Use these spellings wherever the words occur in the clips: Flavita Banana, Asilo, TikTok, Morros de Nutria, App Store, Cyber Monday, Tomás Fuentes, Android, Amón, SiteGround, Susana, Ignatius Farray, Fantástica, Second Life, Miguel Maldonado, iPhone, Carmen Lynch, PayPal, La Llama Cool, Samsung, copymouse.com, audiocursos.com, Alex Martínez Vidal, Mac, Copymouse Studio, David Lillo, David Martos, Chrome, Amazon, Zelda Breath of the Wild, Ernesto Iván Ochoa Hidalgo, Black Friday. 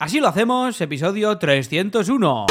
Así lo hacemos, episodio 301.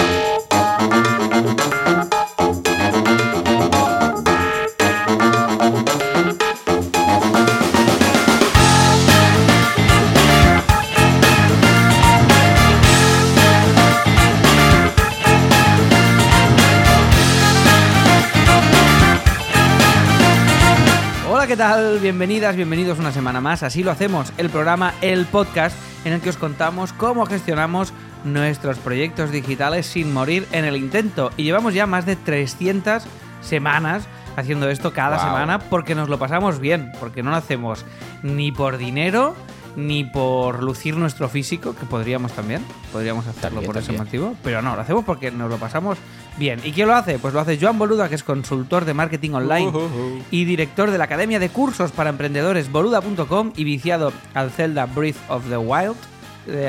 Hola, ¿qué tal? Bienvenidas, bienvenidos una semana más. Así lo hacemos, el programa, el podcast en el que os contamos cómo gestionamos nuestros proyectos digitales sin morir en el intento. Y llevamos ya más de 300 semanas haciendo esto cada semana porque nos lo pasamos bien, porque no lo hacemos ni por dinero ni por lucir nuestro físico, que podríamos hacerlo también, por ese motivo, pero no, lo hacemos porque nos lo pasamos bien. ¿Y quién lo hace? Pues lo hace Joan Boluda, que es consultor de marketing online y director de la Academia de Cursos para Emprendedores boluda.com y viciado al Zelda Breath of the Wild.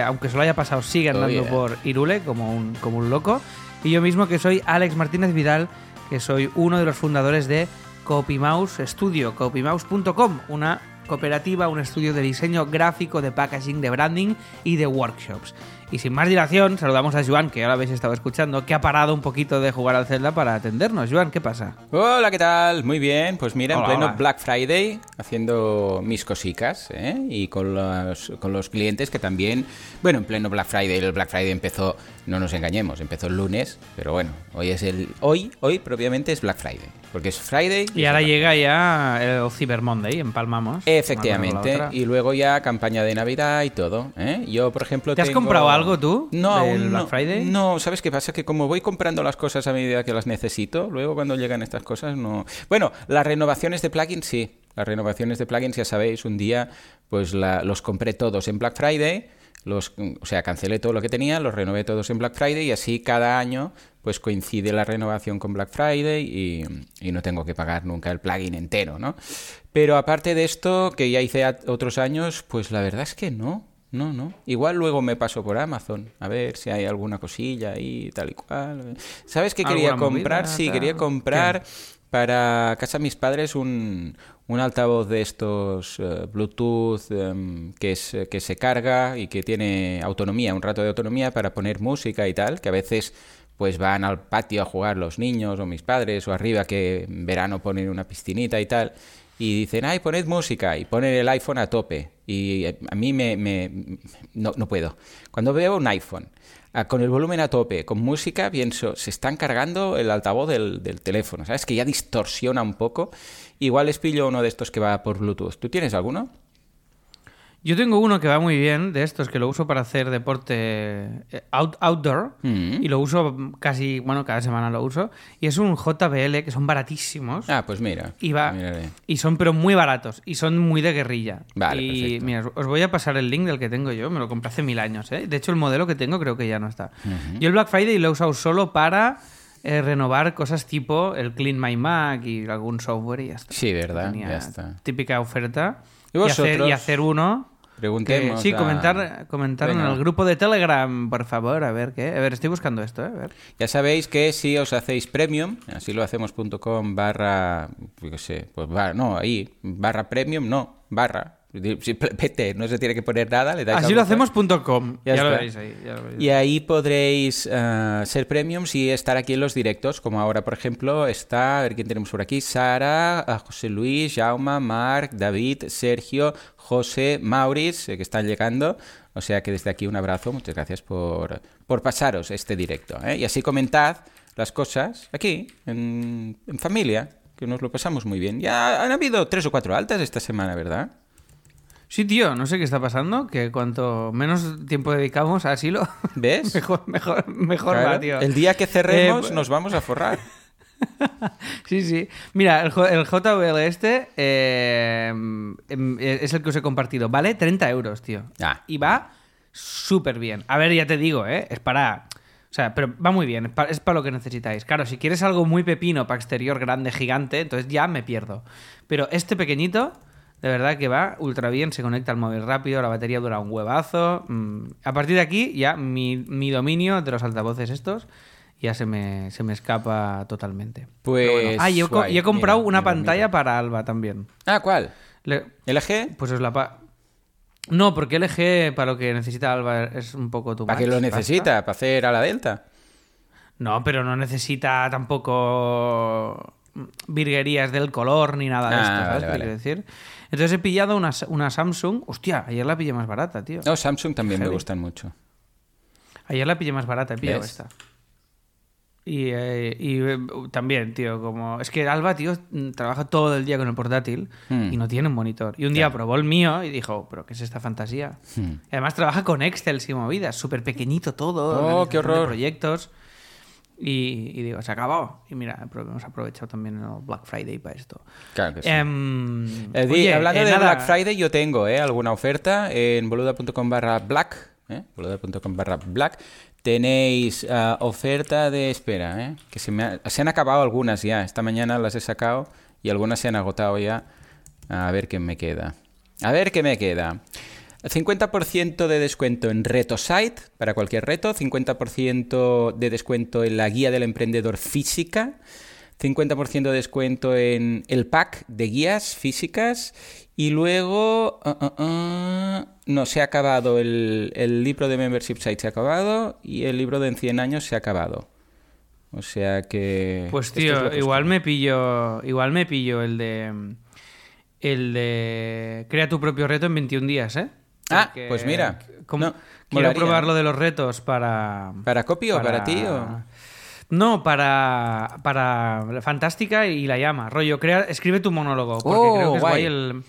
Aunque se lo haya pasado, sigue andando por Hyrule como un loco. Y yo mismo, que soy Alex Martínez Vidal, que soy uno de los fundadores de Copymouse Studio, copymouse.com, una cooperativa, un estudio de diseño gráfico, de packaging, de branding y de workshops. Y sin más dilación, saludamos a Joan, que ya lo habéis estado escuchando, que ha parado un poquito de jugar al Zelda para atendernos. Joan, ¿qué pasa? Hola, ¿qué tal? Muy bien, pues mira, en pleno Black Friday, haciendo mis cositas, ¿eh? Y con los clientes que también... Bueno, en pleno Black Friday, el Black Friday empezó, no nos engañemos, empezó el lunes, pero bueno, hoy propiamente es Black Friday, porque es Friday... Y ahora llega ya el Cyber Monday, empalmamos. Efectivamente, y luego ya campaña de Navidad y todo, ¿eh? Yo, por ejemplo, ¿te has comprado algo tú? No, del Black Friday. No, ¿sabes qué pasa? Que como voy comprando las cosas a medida que las necesito, luego cuando llegan estas cosas no... Bueno, las renovaciones de plugins sí. Las renovaciones de plugins, ya sabéis, un día pues los compré todos en Black Friday, cancelé todo lo que tenía, los renové todos en Black Friday y así cada año pues coincide la renovación con Black Friday y no tengo que pagar nunca el plugin entero, ¿no? Pero aparte de esto, que ya hice otros años, pues la verdad es que no. No. Igual luego me paso por Amazon a ver si hay alguna cosilla ahí, tal y cual. ¿Sabes qué quería comprar? Movida, sí, tal. Quería comprar para casa de mis padres un altavoz de estos Bluetooth que se carga y que tiene autonomía, un rato de autonomía para poner música y tal, que a veces pues van al patio a jugar los niños o mis padres o arriba, que en verano ponen una piscinita y tal. Y dicen, ay, poned música, y ponen el iPhone a tope. Y a mí no puedo. Cuando veo un iPhone con el volumen a tope, con música, pienso, se están cargando el altavoz del teléfono, ¿sabes? Que ya distorsiona un poco. Igual les pillo uno de estos que va por Bluetooth. ¿Tú tienes alguno? Yo tengo uno que va muy bien, de estos que lo uso para hacer deporte outdoor, y lo uso casi, cada semana lo uso, y es un JBL, que son baratísimos. Ah, pues mira. Y son muy baratos, y son muy de guerrilla. Vale, y perfecto. Mira, os voy a pasar el link del que tengo yo, me lo compré hace 1000 años, ¿eh? De hecho, el modelo que tengo creo que ya no está. Uh-huh. Yo el Black Friday lo he usado solo para... renovar cosas tipo el Clean My Mac y algún software y ya está. Sí, verdad, ya está. Típica oferta. Y hacer uno. Preguntemos. Comentar en el grupo de Telegram, por favor, a ver qué. A ver, estoy buscando esto, a ver. Ya sabéis que si os hacéis premium, asilohacemos.com /, yo sé, pues barra. PT, no se tiene que poner nada, le dais asilohacemos.com, ya lo veréis ahí, y ahí podréis ser premiums y estar aquí en los directos, como ahora por ejemplo está, a ver quién tenemos por aquí, Sara, José Luis, Jauma, Marc, David, Sergio, José, Mauriz, que están llegando. O sea que desde aquí un abrazo, muchas gracias por pasaros este directo, ¿eh? Y así comentad las cosas aquí en familia, que nos lo pasamos muy bien. Ya han habido 3 o 4 altas esta semana, ¿verdad? Sí, tío, no sé qué está pasando, que cuanto menos tiempo dedicamos a Asilo, ¿ves? Mejor claro. Va, tío. El día que cerremos nos vamos a forrar. Sí. Mira, el JBL este es el que os he compartido. Vale 30 euros, tío. Ah. Y va súper bien. A ver, ya te digo, es para... O sea, pero va muy bien, es para lo que necesitáis. Claro, si quieres algo muy pepino para exterior, grande, gigante, entonces ya me pierdo. Pero este pequeñito... De verdad que va ultra bien, se conecta al móvil rápido, la batería dura un huevazo. A partir de aquí ya mi dominio de los altavoces estos ya se me escapa totalmente. Pues y he comprado una pantalla para Alba también. Ah, ¿cuál? ¿LG? Pues os la No, porque LG para lo que necesita Alba es un poco tu. ¿Para qué lo necesita? ¿Para hacer a la delta? No, pero no necesita tampoco virguerías del color ni nada de esto, ¿sabes? Vale, vale. Quiero decir. Entonces he pillado una Samsung. Hostia, ayer la pillé más barata, tío. No, Samsung también me gustan mucho. Ayer la pillé más barata, he pillado esta. Y también, tío, como... Es que Alba, tío, trabaja todo el día con el portátil y no tiene un monitor. Y un día probó el mío y dijo, pero ¿qué es esta fantasía? Y además trabaja con Excel sin movidas, súper pequeñito todo. ¡Oh, qué horror! Proyectos. Y digo, se ha acabado. Y mira, hemos aprovechado también el Black Friday para esto. Claro que sí. Oye, hablando de Black Friday, yo tengo alguna oferta en boluda.com/black. Boluda.com/black. Tenéis oferta de espera, que se han acabado algunas ya. Esta mañana las he sacado y algunas se han agotado ya. A ver qué me queda. 50% de descuento en RetoSight, para cualquier reto. 50% de descuento en la guía del emprendedor física. 50% de descuento en el pack de guías físicas. Y luego... No, se ha acabado. El libro de Membership Site se ha acabado y el libro de En 100 años se ha acabado. O sea que... Pues tío, igual me pillo el de crea tu propio reto en 21 días, ¿eh? Porque pues mira. No, quiero probar lo de los retos para... ¿Para Copy o para ti o...? No, para Fantástica y La Llama. Rollo, escribe tu monólogo. Porque creo que guay. Es guay el...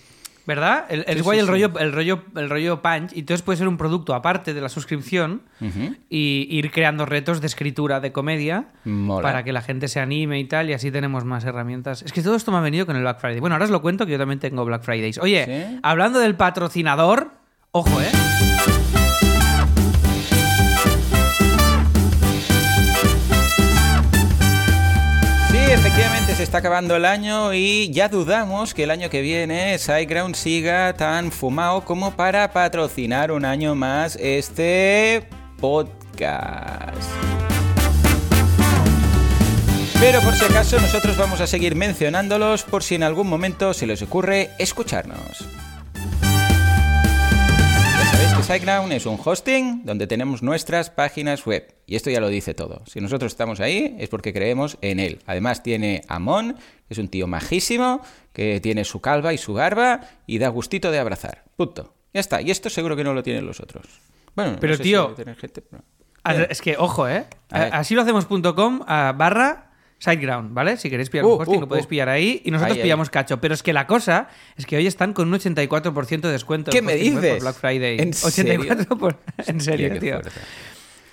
¿Verdad? El rollo punch. Y entonces puede ser un producto aparte de la suscripción y ir creando retos de escritura, de comedia, para que la gente se anime y tal, y así tenemos más herramientas. Es que todo esto me ha venido con el Black Friday. Bueno, ahora os lo cuento, que yo también tengo Black Fridays. Oye, ¿sí? Hablando del patrocinador, ojo, ¿eh? Efectivamente, se está acabando el año y ya dudamos que el año que viene SiteGround siga tan fumado como para patrocinar un año más este podcast. Pero por si acaso, nosotros vamos a seguir mencionándolos por si en algún momento se les ocurre escucharnos. SiteGround es un hosting donde tenemos nuestras páginas web. Y esto ya lo dice todo. Si nosotros estamos ahí es porque creemos en él. Además tiene Amón, que es un tío majísimo, que tiene su calva y su barba y da gustito de abrazar. Punto. Ya está. Y esto seguro que no lo tienen los otros. Bueno, pero no sé, tío, si tienen gente, pero... Es que, ojo, asilohacemos.com / SiteGround, ¿vale? Si queréis pillar un hosting, lo podéis pillar ahí y nosotros pillamos cacho. Pero es que la cosa es que hoy están con un 84% de descuento. ¿Qué me dices? Por Black Friday. ¿En serio? En serio, tío.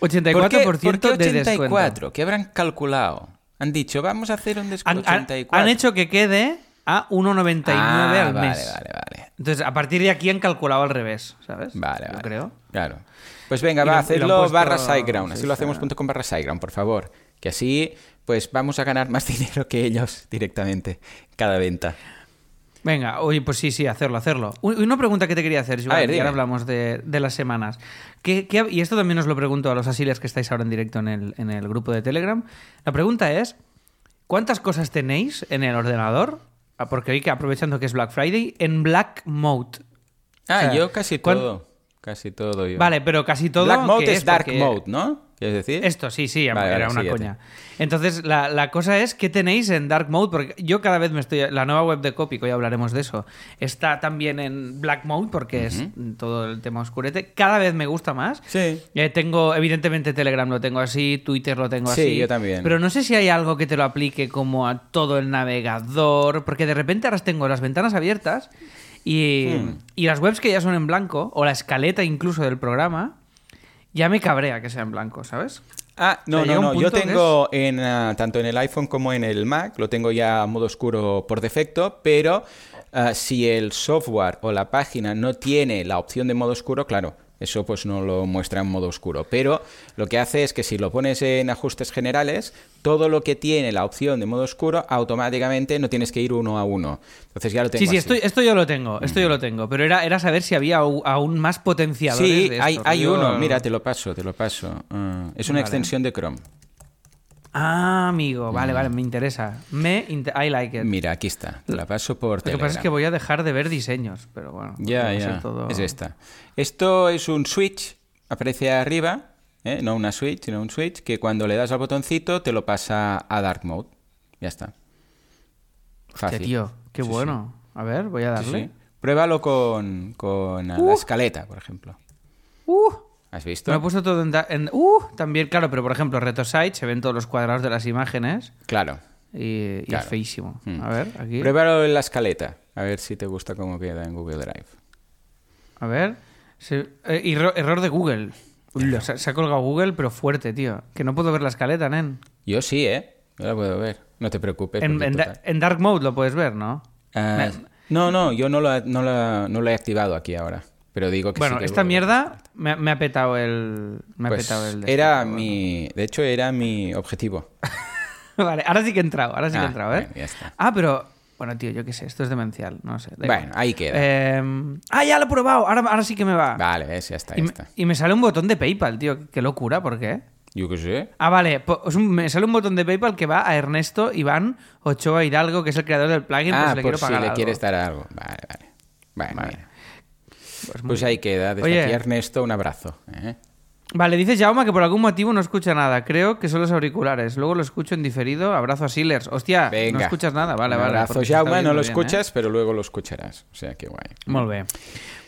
84% de descuento. ¿Qué habrán calculado? Han dicho, vamos a hacer un descuento 84. Han hecho que quede a 1,99 al mes. Vale. Entonces, a partir de aquí han calculado al revés, ¿sabes? Vale. Yo creo. Claro. Pues venga, va a hacerlo / SiteGround. Así lo hacemos.com / SiteGround, por favor. Que así... Pues vamos a ganar más dinero que ellos directamente, cada venta. Venga, oye, pues sí, hacerlo. Una pregunta que te quería hacer, Joan, y ahora hablamos de las semanas. Y esto también os lo pregunto a los Asilers que estáis ahora en directo en el grupo de Telegram. La pregunta es, ¿cuántas cosas tenéis en el ordenador? Porque hoy, aprovechando que es Black Friday, en Black Mode. Yo casi todo. Casi todo yo. Vale, pero casi todo... Black Mode es Dark Mode, ¿no? ¿Quieres decir? Esto, sí, vale, era una coña. Entonces, la cosa es, ¿qué tenéis en Dark Mode? Porque yo cada vez me estoy... La nueva web de Copy, que hoy hablaremos de eso, está también en Black Mode, porque es todo el tema oscurete. Cada vez me gusta más. Sí. Tengo, evidentemente, Telegram lo tengo así, Twitter lo tengo así. Sí, yo también. Pero no sé si hay algo que te lo aplique como a todo el navegador, porque de repente ahora tengo las ventanas abiertas y las webs que ya son en blanco, o la escaleta incluso del programa... Ya me cabrea que sea en blanco, ¿sabes? No. Yo tengo tanto en el iPhone como en el Mac, lo tengo ya a modo oscuro por defecto, pero si el software o la página no tiene la opción de modo oscuro, claro, eso pues no lo muestra en modo oscuro. Pero lo que hace es que si lo pones en ajustes generales, todo lo que tiene la opción de modo oscuro, automáticamente no tienes que ir uno a uno. Entonces ya lo tengo. Sí, así. Esto yo lo tengo. Pero era saber si había aún más potenciadores. Sí, de esto, hay uno. Mira, te lo paso. Es una extensión de Chrome. Ah, amigo. Vale, vale, me interesa. I like it. Mira, aquí está. Te la paso por Telegram. Lo que pasa es que voy a dejar de ver diseños, pero bueno. Ya. Todo... Es esta. Esto es un switch. Aparece arriba, no una switch, sino un switch, que cuando le das al botoncito te lo pasa a Dark Mode. Ya está. Fácil. Hostia, tío, qué sí, bueno. Sí. A ver, voy a darle. Sí. Pruébalo con la escaleta, por ejemplo. ¿Has visto? Me he puesto todo en también, claro, pero por ejemplo, RetoSight se ven todos los cuadrados de las imágenes. Claro. Y claro. Es feísimo. A ver, aquí. Pruébalo en la escaleta. A ver si te gusta cómo queda en Google Drive. A ver. Error de Google. Uy, se ha colgado Google, pero fuerte, tío. Que no puedo ver la escaleta, nen. Yo sí, Yo la puedo ver. No te preocupes. En Dark Mode lo puedes ver, ¿no? No, yo no lo he activado aquí ahora. Pero digo que bueno, sí que esta mierda me ha petado el... De hecho, era mi objetivo. Vale, ahora sí que he entrado, ¿eh? Bueno, ya está. Ah, pero... Bueno, tío, yo qué sé, esto es demencial, no sé. Bueno, ahí queda. Ya lo he probado, ahora sí que me va. Vale, ya está, Y me sale un botón de PayPal, tío. Qué locura, ¿por qué? Yo qué sé. Ah, vale, me sale un botón de PayPal que va a Ernesto Iván Ochoa Hidalgo, que es el creador del plugin, pues le quiero pagar algo. Ah, por si le quieres dar algo. Vale. Mira. Pues ahí queda. Desde aquí, Ernesto, un abrazo. Vale, dice Jaume que por algún motivo no escucha nada. Creo que son los auriculares. Luego lo escucho en diferido. Abrazo a Asilers. Hostia, venga, no escuchas nada. Vale, vale. Abrazo, Jaume, no lo escuchas, pero luego lo escucharás. O sea, qué guay. Muy bien.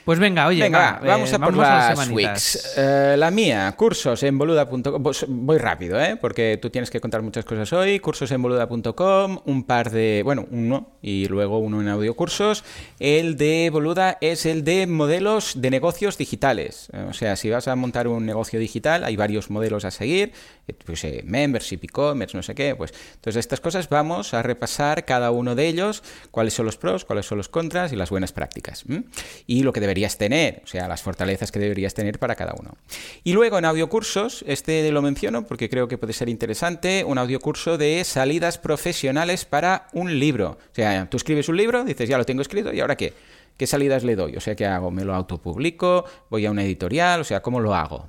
Pues venga, oye. Venga, vamos a por las weeks. La mía, cursos en boluda.com. Voy rápido, porque tú tienes que contar muchas cosas hoy. Cursos en boluda.com, uno y luego uno en audiocursos. El de Boluda es el de modelos de negocios digitales. O sea, si vas a montar un negocio digital, hay varios modelos a seguir. Pues membership, e-commerce, no sé qué. Pues entonces estas cosas vamos a repasar cada uno de ellos, cuáles son los pros, cuáles son los contras y las buenas prácticas. Y lo que deberías tener, o sea, las fortalezas que deberías tener para cada uno. Y luego en audiocursos, este lo menciono porque creo que puede ser interesante, un audiocurso de salidas profesionales para un libro. O sea, tú escribes un libro, dices, ya lo tengo escrito, ¿y ahora qué? ¿Qué salidas le doy? O sea, ¿qué hago? ¿Me lo autopublico? ¿Voy a una editorial? O sea, ¿cómo lo hago?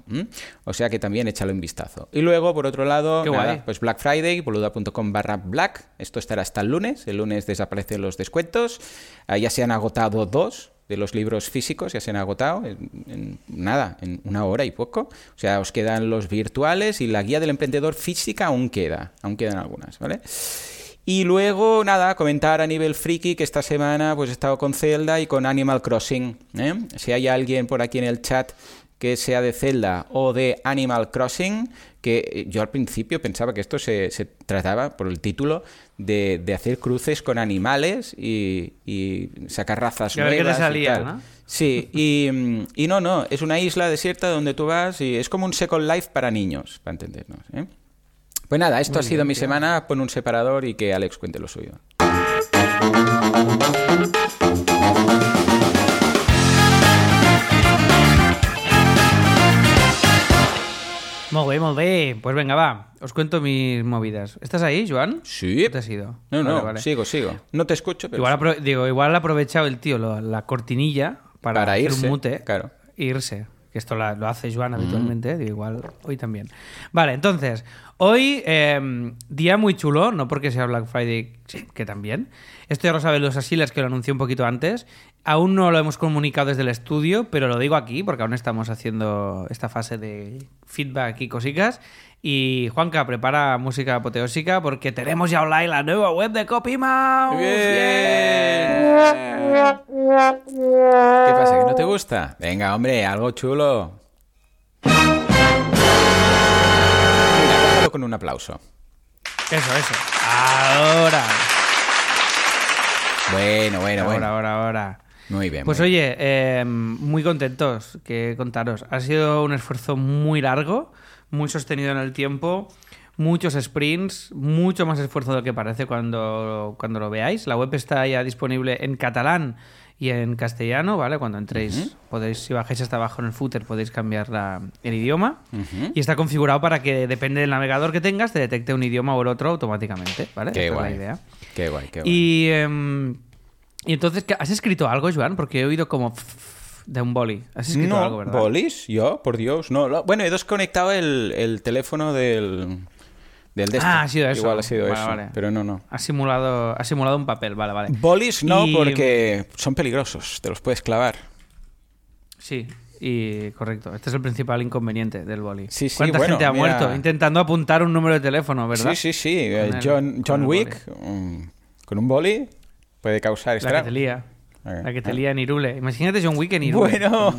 O sea, que también échale un vistazo. Y luego, por otro lado, pues Black Friday, boluda.com/black. Esto estará hasta el lunes. El lunes desaparecen los descuentos. Ya se han agotado 2 de los libros físicos, ya se han agotado en una hora y poco. O sea, os quedan los virtuales y la guía del emprendedor física aún quedan algunas, ¿vale? Y luego, comentar a nivel friki que esta semana pues he estado con Zelda y con Animal Crossing. Si hay alguien por aquí en el chat que sea de Zelda o de Animal Crossing, que yo al principio pensaba que esto se trataba, por el título, de hacer cruces con animales y sacar razas nuevas. Que le salía, y tal. ¿No? Sí, y no, es una isla desierta donde tú vas y es como un Second Life para niños, para entendernos, Pues nada, esto muy ha sido bien, mi semana. Pon un separador y que Alex cuente lo suyo. Muy bé. Pues venga, va. Os cuento mis movidas. ¿Estás ahí, Joan? Sí. ¿O te has ido? No, vale. Sigo. No te escucho, pero... Igual ha aprovechado el tío la cortinilla para hacer irse, un mute. Claro. E irse. Que esto lo hace Joan habitualmente, digo, igual hoy también. Vale, entonces, hoy día muy chulo, no porque sea Black Friday, que también. Esto ya lo saben los Asilers, que lo anuncié un poquito antes. Aún no lo hemos comunicado desde el estudio, pero lo digo aquí porque aún estamos haciendo esta fase de feedback y cositas. Y Juanca, prepara música apoteósica porque tenemos ya online la nueva web de Copymouse. ¡Bien! ¿Qué pasa? ¿Que no te gusta? Venga, hombre, algo chulo. Mira, con un aplauso. Eso. Ahora. Bueno. Ahora. Muy bien. Pues oye, muy contentos que contaros. Ha sido un esfuerzo muy largo, muy sostenido en el tiempo, muchos sprints, mucho más esfuerzo de lo que parece cuando lo veáis. La web está ya disponible en catalán y en castellano, ¿vale? Cuando entréis, podéis, si bajáis hasta abajo en el footer, podéis cambiar el idioma. Y está configurado para que, depende del navegador que tengas, te detecte un idioma o el otro automáticamente, ¿vale? Qué guay. Es la idea. Qué guay. Y entonces, ¿has escrito algo, Joan? Porque he oído como... de un boli. ¿Has escrito algo, verdad? ¿Bolis? Yo, por Dios, no. Bueno, he desconectado el teléfono del del desktop. Ah, ha sido eso. Igual ha sido eso, vale. Pero no. Ha simulado un papel, vale. Bolis no, y... porque son peligrosos, te los puedes clavar. Sí, y correcto. Este es el principal inconveniente del boli. Sí, ¿cuánta gente ha muerto intentando apuntar un número de teléfono, verdad? Sí. John Wick, con un boli, puede causar estragos. La que te lía en Hyrule. Imagínate John Wick en Hyrule. Bueno,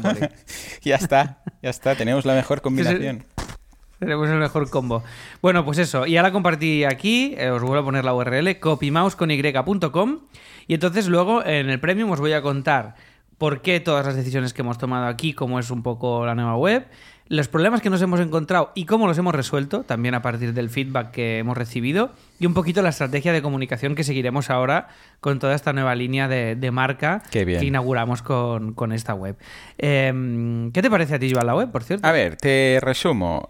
ya está. Tenemos la mejor combinación. Tenemos el mejor combo. Bueno, pues eso. Y ahora compartí aquí, os vuelvo a poner la URL, copymouse.com. Y entonces luego en el Premium os voy a contar por qué todas las decisiones que hemos tomado aquí, cómo es un poco la nueva web, los problemas que nos hemos encontrado y cómo los hemos resuelto, también a partir del feedback que hemos recibido, y un poquito la estrategia de comunicación que seguiremos ahora con toda esta nueva línea de marca que inauguramos con esta web. ¿Qué te parece a ti, Joan, la web, por cierto? A ver, te resumo.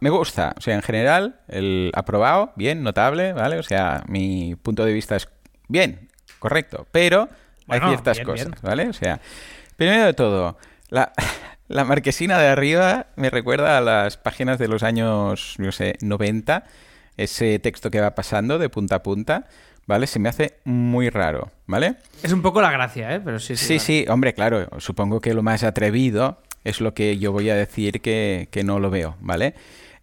Me gusta. O sea, en general, el aprobado, bien, notable, ¿vale? O sea, mi punto de vista es bien, correcto, pero hay ciertas cosas, bien. ¿Vale? O sea, primero de todo, la marquesina de arriba me recuerda a las páginas de los años, 90. Ese texto que va pasando de punta a punta, ¿vale? Se me hace muy raro, ¿vale? Es un poco la gracia, ¿eh? Pero sí. Sí, hombre, claro. Supongo que lo más atrevido es lo que yo voy a decir que no lo veo, ¿vale?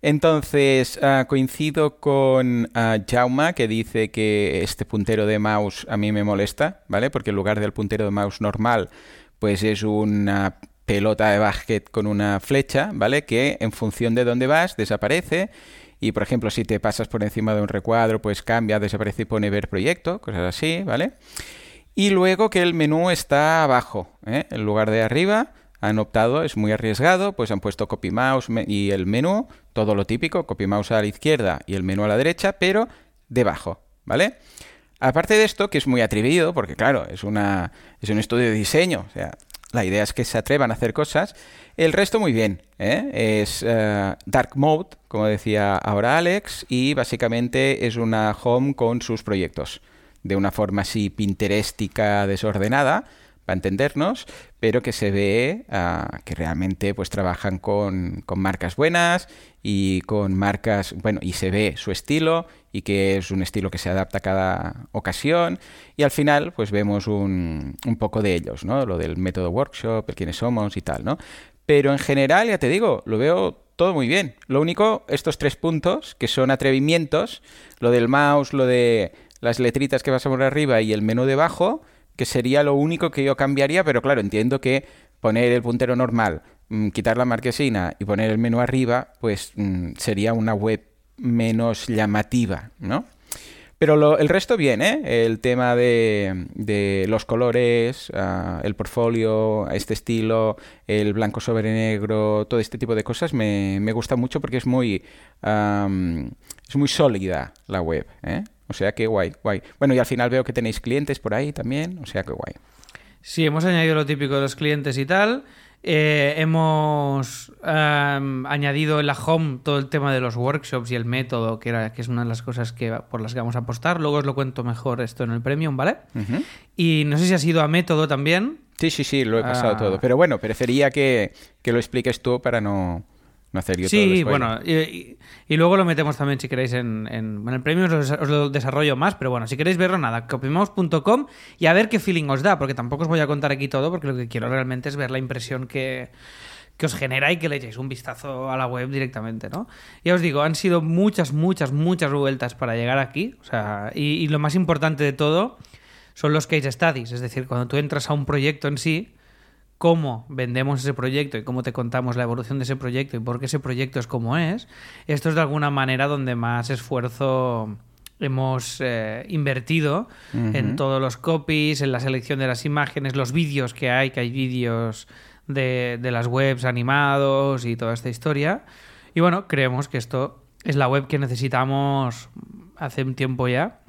Entonces, coincido con Jauma, que dice que este puntero de mouse a mí me molesta, ¿vale? Porque en lugar del puntero de mouse normal, pues es una pelota de básquet con una flecha, ¿vale? Que en función de dónde vas desaparece y, por ejemplo, si te pasas por encima de un recuadro, pues cambia, desaparece y pone ver proyecto, cosas así, ¿vale? Y luego que el menú está abajo, ¿eh? En lugar de arriba. Han optado, es muy arriesgado, pues han puesto copy mouse y el menú, todo lo típico, copy mouse a la izquierda y el menú a la derecha, pero debajo, ¿vale? Aparte de esto, que es muy atrevido, porque claro, es un estudio de diseño, o sea, la idea es que se atrevan a hacer cosas. El resto muy bien, ¿eh? Es dark mode, como decía ahora Alex, y básicamente es una home con sus proyectos, de una forma así pinterestica, desordenada, para entendernos, pero que se ve que realmente pues trabajan con marcas buenas y con marcas, bueno, y se ve su estilo y que es un estilo que se adapta a cada ocasión y al final pues vemos un poco de ellos, ¿no? Lo del método workshop, el quiénes somos y tal, ¿no? Pero en general, ya te digo, lo veo todo muy bien. Lo único, estos 3 puntos que son atrevimientos, lo del mouse, lo de las letritas que vas a poner arriba y el menú debajo, que sería lo único que yo cambiaría, pero claro, entiendo que poner el puntero normal, quitar la marquesina y poner el menú arriba, pues sería una web menos llamativa, ¿no? Pero el resto bien, ¿eh? El tema de los colores, el portfolio, este estilo, el blanco sobre negro, todo este tipo de cosas me gusta mucho porque es muy sólida la web, ¿eh? O sea que guay. Bueno, y al final veo que tenéis clientes por ahí también, o sea que guay. Sí, hemos añadido lo típico de los clientes y tal. Hemos añadido en la home todo el tema de los workshops y el método, que es una de las cosas por las que vamos a apostar. Luego os lo cuento mejor esto en el Premium, ¿vale? Uh-huh. Y no sé si has ido a método también. Sí, lo he pasado todo. Pero bueno, prefería que lo expliques tú para no... Sí, bueno, y luego lo metemos también, si queréis, en el premio os lo desarrollo más, pero bueno, si queréis verlo, nada, copymouse.com y a ver qué feeling os da, porque tampoco os voy a contar aquí todo, porque lo que quiero realmente es ver la impresión que os genera y que le echéis un vistazo a la web directamente, ¿no? Ya os digo, han sido muchas vueltas para llegar aquí, o sea, y lo más importante de todo son los case studies, es decir, cuando tú entras a un proyecto en sí, cómo vendemos ese proyecto y cómo te contamos la evolución de ese proyecto y por qué ese proyecto es como es, esto es de alguna manera donde más esfuerzo hemos invertido en todos los copies, en la selección de las imágenes, los vídeos que hay vídeos de las webs animados y toda esta historia. Y bueno, creemos que esto es la web que necesitamos hace un tiempo ya.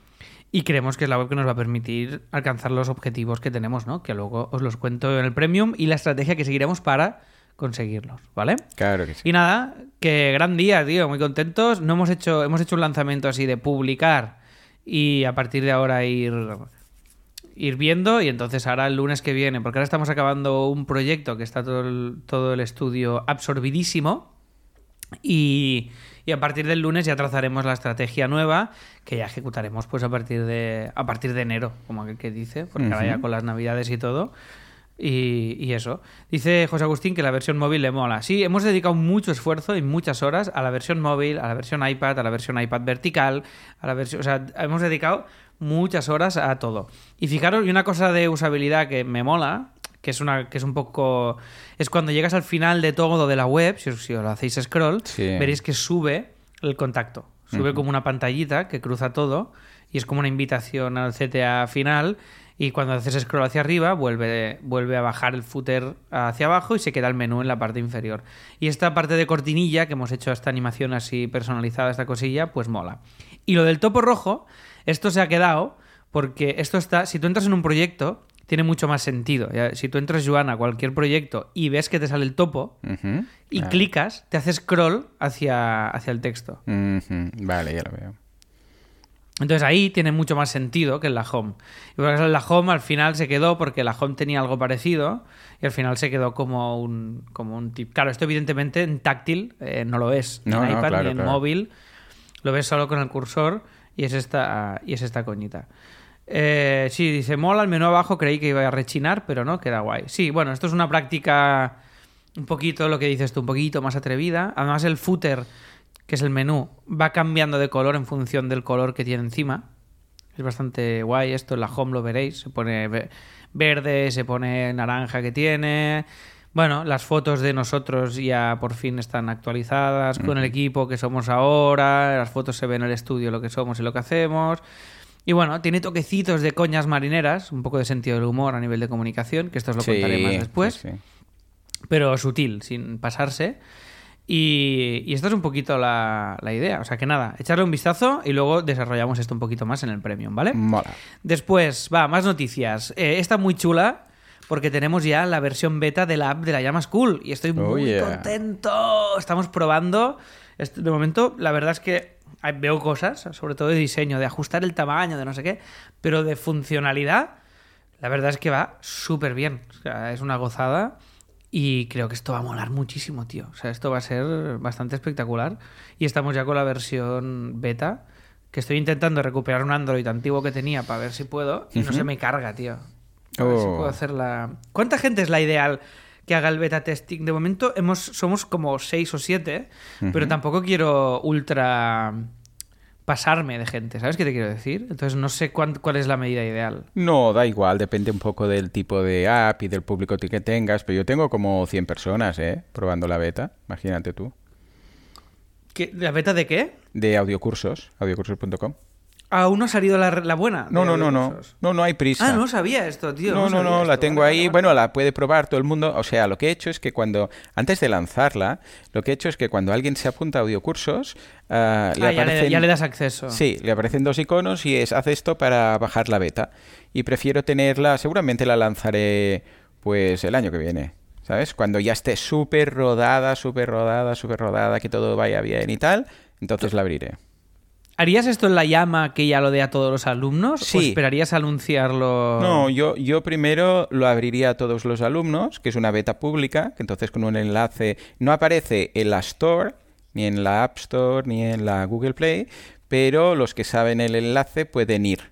Y creemos que es la web que nos va a permitir alcanzar los objetivos que tenemos, ¿no? Que luego os los cuento en el Premium y la estrategia que seguiremos para conseguirlos, ¿vale? Claro que sí. Y nada, que gran día, tío, muy contentos. No hemos hecho un lanzamiento así de publicar y a partir de ahora ir viendo. Y entonces ahora el lunes que viene, porque ahora estamos acabando un proyecto que está todo el estudio absorbidísimo. Y y a partir del lunes ya trazaremos la estrategia nueva que ya ejecutaremos pues a partir de enero, como aquel que dice, porque ahora ya con las navidades y todo. Y eso. Dice José Agustín que la versión móvil le mola. Sí, hemos dedicado mucho esfuerzo y muchas horas a la versión móvil, a la versión iPad, vertical, a la versión... O sea, hemos dedicado muchas horas a todo. Y fijaros, y una cosa de usabilidad que me mola, que es un poco... Es cuando llegas al final de todo de la web, si os lo hacéis scroll, sí, veréis que sube el contacto. Sube como una pantallita que cruza todo y es como una invitación al CTA final. Y cuando haces scroll hacia arriba, vuelve a bajar el footer hacia abajo y se queda el menú en la parte inferior. Y esta parte de cortinilla que hemos hecho, esta animación así personalizada, esta cosilla, pues mola. Y lo del topo rojo, esto se ha quedado porque esto está... Si tú entras en un proyecto, tiene mucho más sentido. Si tú entras, Joan, a cualquier proyecto y ves que te sale el topo y clicas, te hace scroll hacia el texto. Vale, ya lo veo. Entonces ahí tiene mucho más sentido que en la home. Y por ejemplo, la home al final se quedó porque la home tenía algo parecido y al final se quedó como un tip. Claro, esto evidentemente en táctil no lo es. No, en iPad claro, ni en móvil. Lo ves solo con el cursor y es esta coñita. Sí, dice, mola el menú abajo, creí que iba a rechinar, pero no, queda guay. Sí, bueno, esto es una práctica un poquito, lo que dices tú, un poquito más atrevida. Además el footer, que es el menú, va cambiando de color en función del color que tiene encima. Es bastante guay esto. En la home lo veréis. Se pone verde, se pone naranja que tiene. Bueno, las fotos de nosotros ya por fin están actualizadas con el equipo que somos ahora. Las fotos se ven en el estudio, lo que somos y lo que hacemos. Y bueno, tiene toquecitos de coñas marineras, un poco de sentido del humor a nivel de comunicación, que esto os lo contaré más después. Sí. Pero sutil, sin pasarse. Y esta es un poquito la idea. O sea que nada, echarle un vistazo y luego desarrollamos esto un poquito más en el Premium, ¿vale? Mola. Después, más noticias. Esta muy chula porque tenemos ya la versión beta de la app de La Llama Cool y estoy muy contento. Estamos probando. De momento, la verdad es que veo cosas, sobre todo de diseño, de ajustar el tamaño, de no sé qué, pero de funcionalidad, la verdad es que va súper bien. O sea, es una gozada. Y creo que esto va a molar muchísimo, tío. O sea, esto va a ser bastante espectacular. Y estamos ya con la versión beta, que estoy intentando recuperar un Android antiguo que tenía para ver si puedo. Y no se me carga, tío. A ver si puedo hacerla... ¿Cuánta gente es la ideal que haga el beta testing? De momento somos como 6 o 7, pero tampoco quiero ultra... pasarme de gente, ¿sabes qué te quiero decir? Entonces no sé cuál es la medida ideal. No, da igual, depende un poco del tipo de app y del público que tengas, pero yo tengo como 100 personas, probando la beta, imagínate tú. ¿Qué? ¿La beta de qué? De audiocursos, audiocursos.com. ¿Aún no ha salido la buena? No hay prisa. Ah, no sabía esto, tío. No, la tengo ahí. Bueno, la puede probar todo el mundo. O sea, lo que he hecho es que cuando alguien se apunta a audiocursos, ya le das acceso. Sí, le aparecen dos iconos y haz esto para bajar la beta. Y prefiero tenerla, seguramente la lanzaré pues el año que viene, ¿sabes? Cuando ya esté súper rodada, que todo vaya bien y tal, entonces la abriré. ¿Harías esto en La Llama que ya lo dé a todos los alumnos? Sí. ¿O esperarías anunciarlo? No, yo primero lo abriría a todos los alumnos, que es una beta pública, que entonces con un enlace no aparece en la Store, ni en la App Store, ni en la Google Play, pero los que saben el enlace pueden ir,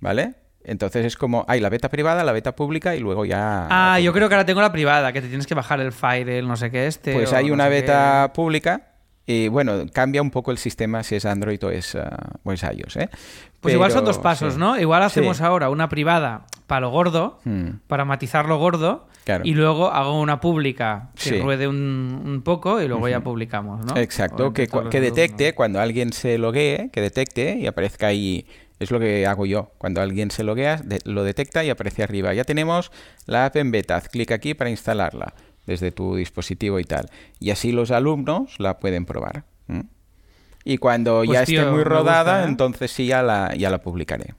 ¿vale? Entonces es como, hay la beta privada, la beta pública y luego ya... Ah, yo creo que ahora tengo la privada, que te tienes que bajar el Fire, el no sé qué este... Pues hay una beta pública... Y bueno, cambia un poco el sistema si es Android o es iOS, ¿eh? Pues pero, igual son dos pasos, sí, ¿no? Igual hacemos ahora una privada para lo gordo, para matizar lo gordo, claro, y luego hago una pública que ruede un poco y luego ya publicamos, ¿no? Exacto, que detecte cuando alguien se loguee, que detecte y aparezca ahí. Es lo que hago yo. Cuando alguien se loguea, lo detecta y aparece arriba. Ya tenemos la app en beta. Haz clic aquí para instalarla desde tu dispositivo y tal. Y así los alumnos la pueden probar. ¿Mm? Y cuando pues ya esté muy rodada, entonces sí ya la publicaré.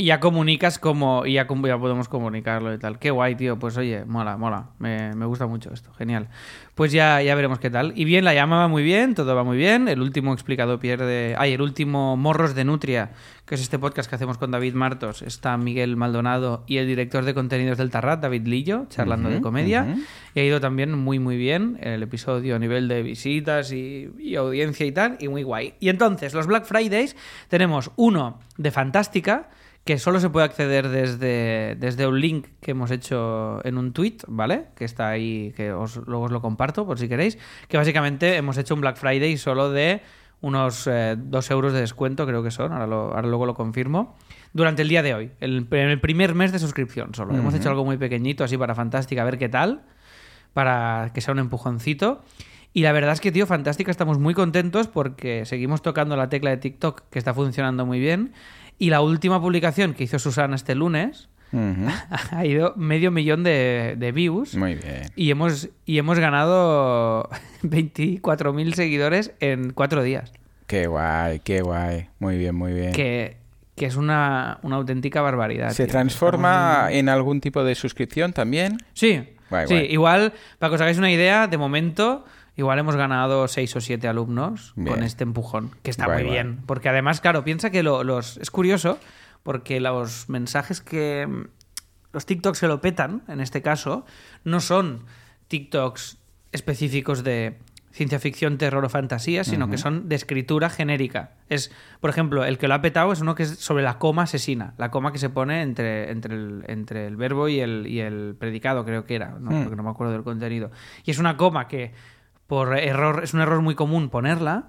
Y ya comunicas como... Y ya podemos comunicarlo y tal. Qué guay, tío. Pues oye, mola, mola. Me gusta mucho esto. Genial. Pues ya veremos qué tal. Y bien, la llama va muy bien. Todo va muy bien. El último explicado pierde... Ay, el último Morros de Nutria, que es este podcast que hacemos con David Martos. Está Miguel Maldonado y el director de contenidos del Tarrat, David Lillo, charlando de comedia. Y ha ido también muy, muy bien el episodio a nivel de visitas y audiencia y tal. Y muy guay. Y entonces, los Black Fridays tenemos uno de Fantástica, que solo se puede acceder desde un link que hemos hecho en un tweet, ¿vale? Que está ahí, que luego os lo comparto por si queréis. Que básicamente hemos hecho un Black Friday solo de unos 2 euros de descuento, creo que son, ahora luego lo confirmo, durante el día de hoy, el primer mes de suscripción solo. Hemos hecho algo muy pequeñito así para Fantástica, a ver qué tal, para que sea un empujoncito. Y la verdad es que, tío, Fantástica, estamos muy contentos porque seguimos tocando la tecla de TikTok, que está funcionando muy bien. Y la última publicación que hizo Susana este lunes ha ido 500,000 de views. Muy bien. Y hemos ganado 24,000 seguidores en 4 días. Qué guay, qué guay. Muy bien, muy bien. Que es una auténtica barbaridad. ¿Se transforma en algún tipo de suscripción también? Sí. Guay, sí, guay. Igual, para que os hagáis una idea, de momento... Igual hemos ganado 6 o 7 alumnos con este empujón, que está muy bien. Porque además, claro, piensa que es curioso, porque los mensajes que... Los TikToks que lo petan, en este caso, no son TikToks específicos de ciencia ficción, terror o fantasía, sino que son de escritura genérica. Es, por ejemplo, el que lo ha petado es uno que es sobre la coma asesina, la coma que se pone entre el verbo y el predicado, creo que era, porque no me acuerdo del contenido. Y es una coma que... Por error, es un error muy común ponerla,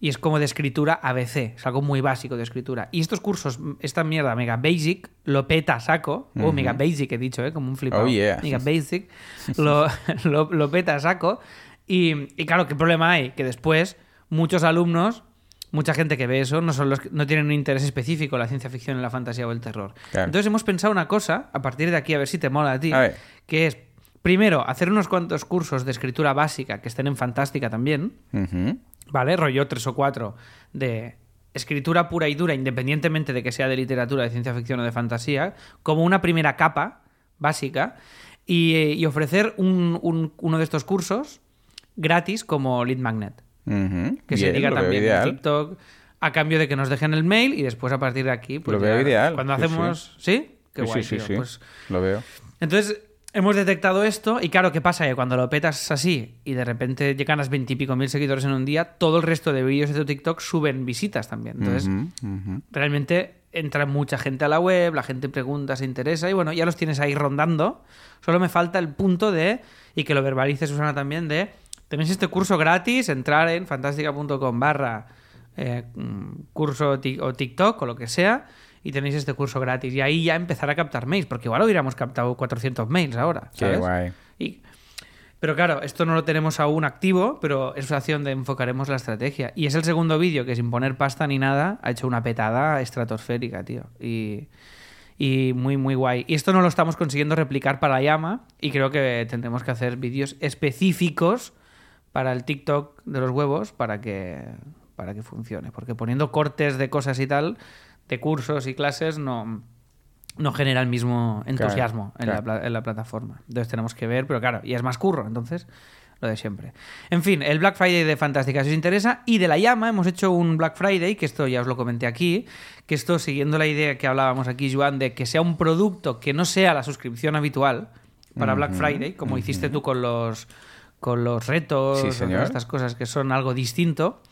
y es como de escritura ABC, es algo muy básico de escritura. Y estos cursos, esta mierda, Mega Basic, lo peta saco. Mega Basic he dicho, como un flipado. Oh, yeah. Mega Basic, lo peta saco. Y claro, ¿qué problema hay? Que después muchos alumnos, mucha gente que ve eso, no tienen un interés específico en la ciencia ficción, en la fantasía o el terror. Claro. Entonces hemos pensado una cosa, a partir de aquí, a ver si te mola a ti, que es... Primero, hacer unos cuantos cursos de escritura básica que estén en Fantástica también, ¿vale? Rollo 3 o 4 de escritura pura y dura, independientemente de que sea de literatura, de ciencia ficción o de fantasía, como una primera capa básica, y ofrecer uno de estos cursos gratis como lead magnet, que se diga también en TikTok, a cambio de que nos dejen el mail, y después a partir de aquí... Pues, lo veo ideal. Cuando hacemos... ¿Sí? Qué guay, tío. Sí. Pues... Lo veo. Entonces... Hemos detectado esto, y claro, ¿qué pasa? Que cuando lo petas así y de repente llegan a 20,000 y pico seguidores en un día, todo el resto de vídeos de tu TikTok suben visitas también. Entonces, realmente entra mucha gente a la web, la gente pregunta, se interesa, y bueno, ya los tienes ahí rondando. Solo me falta el punto de, y que lo verbalice Susana también, de tenéis este curso gratis, entrar en fantástica.com/curso o TikTok o lo que sea, y tenéis este curso gratis. Y ahí ya empezar a captar mails, porque igual hubiéramos captado 400 mails ahora, ¿sabes? Qué guay. Pero claro, esto no lo tenemos aún activo, pero es acción de enfocaremos la estrategia. Y es el segundo vídeo que, sin poner pasta ni nada, ha hecho una petada estratosférica, tío. Y muy, muy guay. Y esto no lo estamos consiguiendo replicar para la llama, y creo que tendremos que hacer vídeos específicos para el TikTok de los huevos para que funcione. Porque poniendo cortes de cosas y tal... de cursos y clases no genera el mismo entusiasmo en la plataforma. Entonces tenemos que ver, pero claro, y es más curro, entonces lo de siempre. En fin, el Black Friday de Fantástica, si os interesa, y de La Llama hemos hecho un Black Friday, que esto ya os lo comenté aquí, que esto siguiendo la idea que hablábamos aquí, Joan, de que sea un producto que no sea la suscripción habitual para Black Friday, como hiciste tú con los retos, sí, señor, con estas cosas que son algo distinto,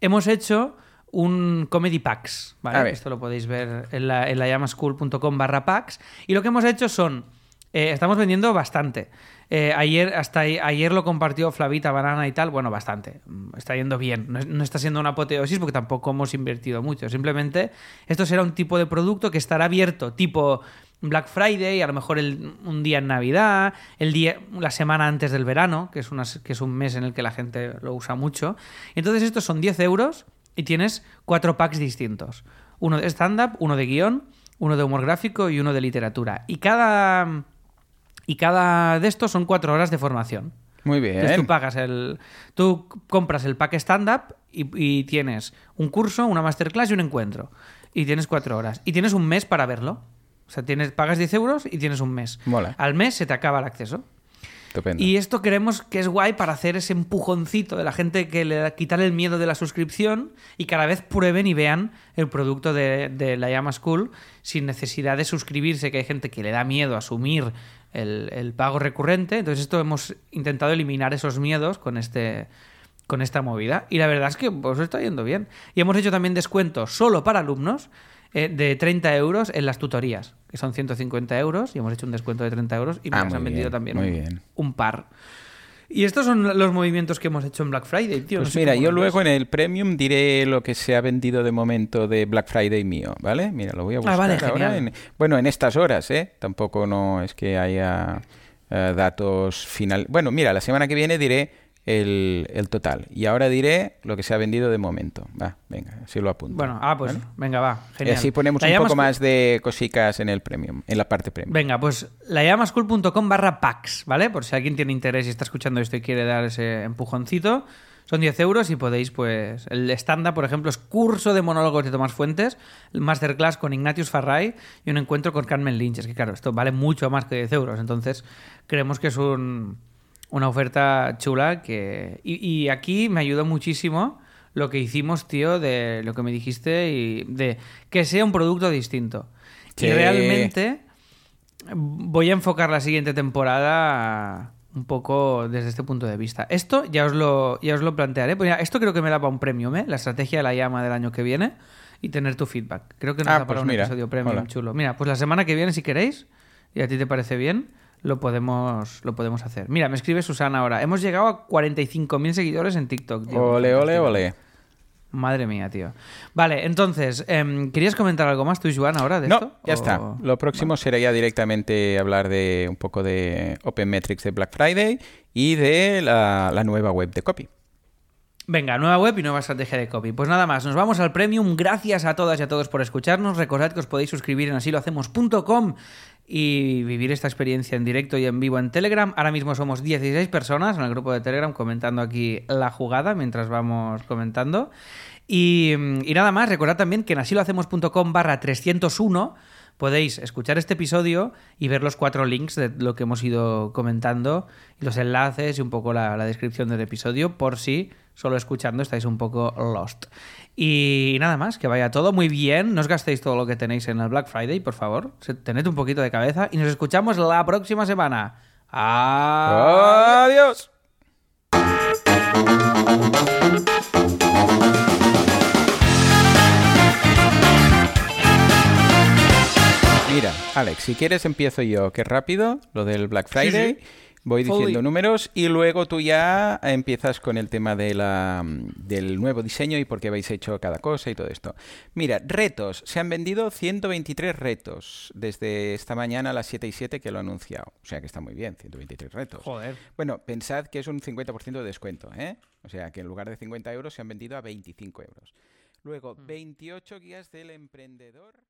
hemos hecho... un Comedy Packs, ¿vale? Esto lo podéis ver en la llamascool.com/packs. Y lo que hemos hecho son... estamos vendiendo bastante. Ayer lo compartió Flavita Banana y tal. Bueno, bastante. Está yendo bien. No está siendo una apoteosis porque tampoco hemos invertido mucho. Simplemente esto será un tipo de producto que estará abierto, tipo Black Friday, a lo mejor un día en Navidad, la semana antes del verano, que es un mes en el que la gente lo usa mucho. Entonces estos son 10 euros... Y tienes 4 packs distintos. Uno de stand-up, uno de guión, uno de humor gráfico y uno de literatura. Y cada de estos son 4 horas de formación. Muy bien. Entonces tú compras el pack stand-up y tienes un curso, una masterclass y un encuentro. y tienes 4 horas. Y tienes un mes para verlo. O sea, pagas 10 euros y tienes un mes. Mola. Al mes se te acaba el acceso. Estupendo. Y esto creemos que es guay para hacer ese empujoncito de la gente, que le quitar el miedo de la suscripción y cada vez prueben y vean el producto de La Llama Cool sin necesidad de suscribirse, que hay gente que le da miedo a asumir el pago recurrente. Entonces esto hemos intentado eliminar esos miedos con esta movida. Y la verdad es que pues está yendo bien. Y hemos hecho también descuentos solo para alumnos de 30 euros en las tutorías, que son 150 euros, y hemos hecho un descuento de 30 euros y nos han vendido también un par. Y estos son los movimientos que hemos hecho en Black Friday, tío. Pues no, mira, yo luego en el Premium diré lo que se ha vendido de momento de Black Friday mío, ¿vale? Mira, lo voy a buscar ahora. Bueno, en estas horas, ¿eh? Tampoco no es que haya datos finales. Bueno, mira, la semana que viene diré el total. Y ahora diré lo que se ha vendido de momento. Va, venga, así lo apunto. Bueno, pues ¿vale? Venga, va, genial. Y así ponemos un poco más de cositas en el Premium, en la parte Premium. Venga, pues lallamascool.com/packs, ¿vale? Por si alguien tiene interés y está escuchando esto y quiere dar ese empujoncito. Son 10 euros y podéis, pues... El estándar, por ejemplo, es curso de monólogos de Tomás Fuentes, masterclass con Ignatius Farray y un encuentro con Carmen Lynch. Es que, claro, esto vale mucho más que 10 euros. Entonces, creemos que es una oferta chula que... Y aquí me ayudó muchísimo lo que hicimos, tío, de lo que me dijiste y de que sea un producto distinto. Sí. Y realmente voy a enfocar la siguiente temporada un poco desde este punto de vista. Esto ya os lo plantearé. Pues mira, esto creo que me da para un premium, ¿eh? La estrategia de la llama del año que viene y tener tu feedback. Creo que nos da para un episodio premium chulo. Mira, pues la semana que viene, si queréis, y a ti te parece bien, lo podemos hacer. Mira, me escribe Susana ahora. Hemos llegado a 45.000 seguidores en TikTok, tío. Ole, ole, ole. Madre mía, tío. Vale, entonces, ¿querías comentar algo más tú y Joan ahora de esto? No, ya está. Lo próximo será ya directamente hablar de un poco de Open Metrics de Black Friday y de la nueva web de Copy. Venga, nueva web y nueva estrategia de copy. Pues nada más, nos vamos al Premium. Gracias a todas y a todos por escucharnos. Recordad que os podéis suscribir en asilohacemos.com y vivir esta experiencia en directo y en vivo en Telegram. Ahora mismo somos 16 personas en el grupo de Telegram comentando aquí la jugada mientras vamos comentando. Y nada más, recordad también que en asilohacemos.com/301 podéis escuchar este episodio y ver los 4 links de lo que hemos ido comentando, los enlaces y un poco la descripción del episodio, por si solo escuchando estáis un poco lost. Y nada más, que vaya todo muy bien. No os gastéis todo lo que tenéis en el Black Friday, por favor. Tened un poquito de cabeza y nos escuchamos la próxima semana. ¡Adiós! Mira, Alex, si quieres empiezo yo, que rápido, lo del Black Friday. Sí, sí. Voy diciendo números y luego tú ya empiezas con el tema de del nuevo diseño y por qué habéis hecho cada cosa y todo esto. Mira, retos. Se han vendido 123 retos desde esta mañana a las 7:07 que lo he anunciado. O sea que está muy bien, 123 retos. Joder. Bueno, pensad que es un 50% de descuento, ¿eh? O sea que en lugar de 50 euros se han vendido a 25 euros. Luego, 28 guías del emprendedor.